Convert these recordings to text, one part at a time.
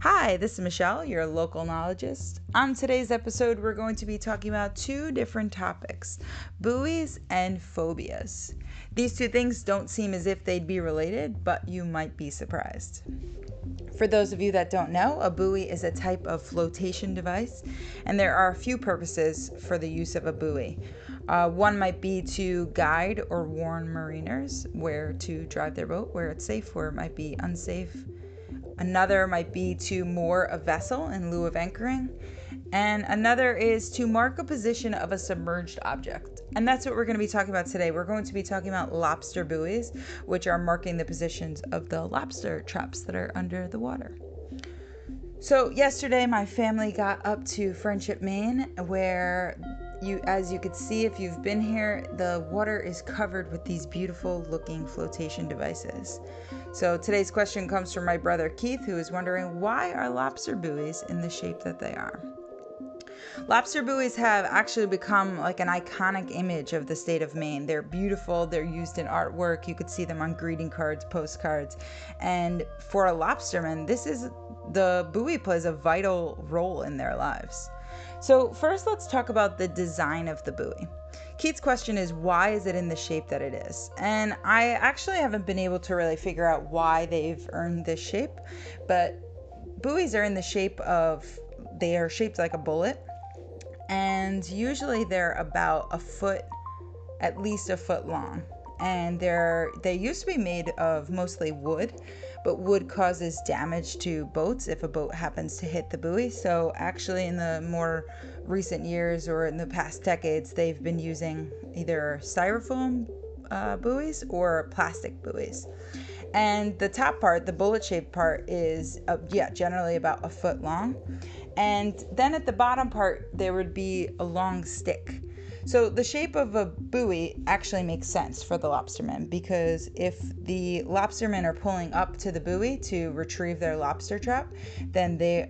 Hi, this is Michelle, your local knowledgeist. On today's episode, we're going to be talking about two different topics, buoys and phobias. These two things don't seem as if they'd be related, but you might be surprised. For those of you that don't know, a buoy is a type of flotation device, and there are a few purposes for the use of a buoy. One might be to guide or warn mariners where to drive their boat, where it's safe, where it might be unsafe. Another might be to moor a vessel in lieu of anchoring. And another is to mark a position of a submerged object. And that's what we're going to be talking about today. We're going to be talking about lobster buoys, which are marking the positions of the lobster traps that are under the water. So yesterday, my family got up to Friendship, Maine, where as you could see, if you've been here, the water is covered with these beautiful looking flotation devices. So today's question comes from my brother Keith, who is wondering, why are lobster buoys in the shape that they are? Lobster buoys have actually become like an iconic image of the state of Maine. They're beautiful. They're used in artwork. You could see them on greeting cards, postcards. And for a lobsterman, the buoy plays a vital role in their lives. So first, let's talk about the design of the buoy. Keith's question is, why is it in the shape that it is? And I actually haven't been able to really figure out why they've earned this shape, but buoys are in the shape of, they are shaped like a bullet, and usually they're about at least a foot long. And they used to be made of mostly wood, but wood causes damage to boats if a boat happens to hit the buoy. So actually in the more recent years or in the past decades, they've been using either styrofoam buoys or plastic buoys. And the top part, the bullet-shaped part, is generally about a foot long. And then at the bottom part, there would be a long stick. So the shape of a buoy actually makes sense for the lobstermen, because if the lobstermen are pulling up to the buoy to retrieve their lobster trap, then the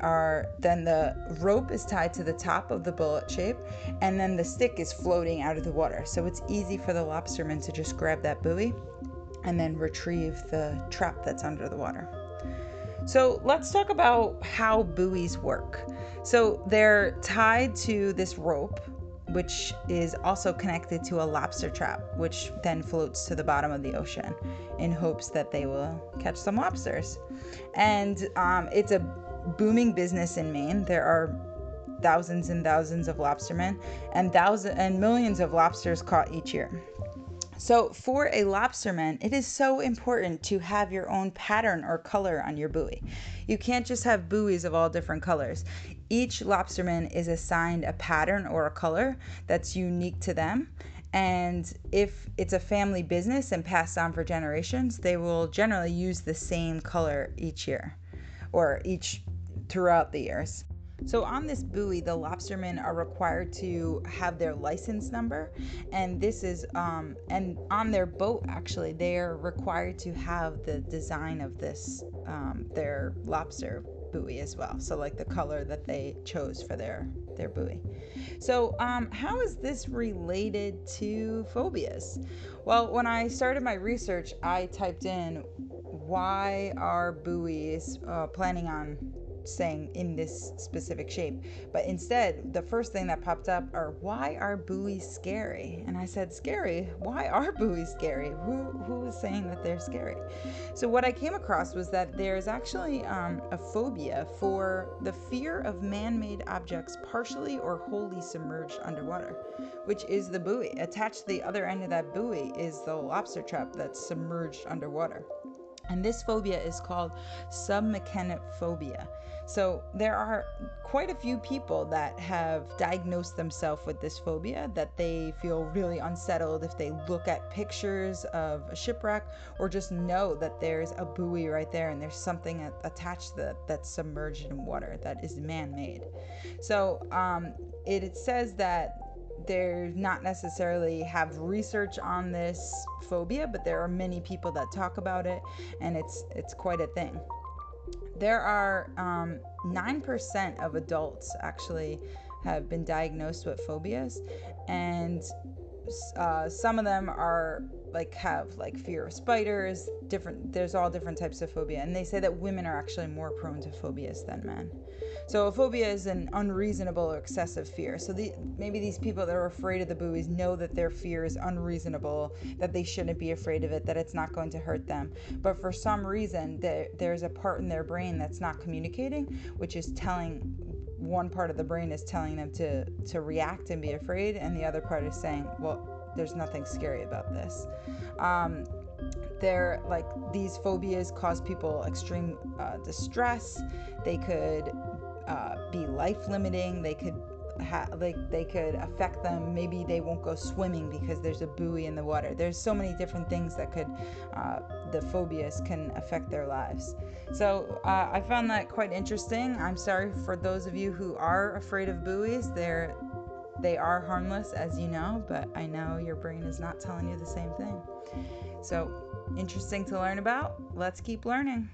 rope is tied to the top of the bullet shape, and then the stick is floating out of the water. So it's easy for the lobstermen to just grab that buoy and then retrieve the trap that's under the water. So let's talk about how buoys work. So they're tied to this rope, which is also connected to a lobster trap, which then floats to the bottom of the ocean in hopes that they will catch some lobsters. And it's a booming business in Maine. There are thousands and thousands of lobstermen and millions of lobsters caught each year. So for a lobsterman, it is so important to have your own pattern or color on your buoy. You can't just have buoys of all different colors. Each lobsterman is assigned a pattern or a color that's unique to them. And if it's a family business and passed on for generations, they will generally use the same color each year or throughout the years. So on this buoy, the lobstermen are required to have their license number, and this is and on their boat actually they are required to have the design of this their lobster buoy as well. So like the color that they chose for their buoy. So how is this related to phobias? Well, when I started my research, I typed in, why are buoys planning on saying in this specific shape, but instead the first thing that popped up are, why are buoys scary? And I said, scary? Why are buoys scary? Who is saying that they're scary? So what I came across was that there's actually a phobia for the fear of man-made objects partially or wholly submerged underwater, which is the buoy. Attached to the other end of that buoy is the lobster trap that's submerged underwater. And this phobia is called submechanophobia. So there are quite a few people that have diagnosed themselves with this phobia, that they feel really unsettled if they look at pictures of a shipwreck or just know that there's a buoy right there and there's something attached to that's submerged in water that is man-made. So it says that they're not necessarily have research on this phobia, but there are many people that talk about it, and it's quite a thing. There are 9% of adults actually have been diagnosed with phobias, and some of them are like have like fear of spiders, there's all different types of phobia. And they say that women are actually more prone to phobias than men. So a phobia is an unreasonable or excessive fear. So maybe these people that are afraid of the buoys know that their fear is unreasonable, that they shouldn't be afraid of it, that it's not going to hurt them. But for some reason, there's a part in their brain that's not communicating, which is telling, one part of the brain is telling them to react and be afraid, and the other part is saying, well, there's nothing scary about this. They're like, these phobias cause people extreme distress. They could be life limiting. They could they could affect them. Maybe they won't go swimming because there's a buoy in the water. There's so many different things that could, the phobias can affect their lives. So I found that quite interesting. I'm sorry for those of you who are afraid of buoys. They are harmless, as you know, but I know your brain is not telling you the same thing. So interesting to learn about. Let's keep learning.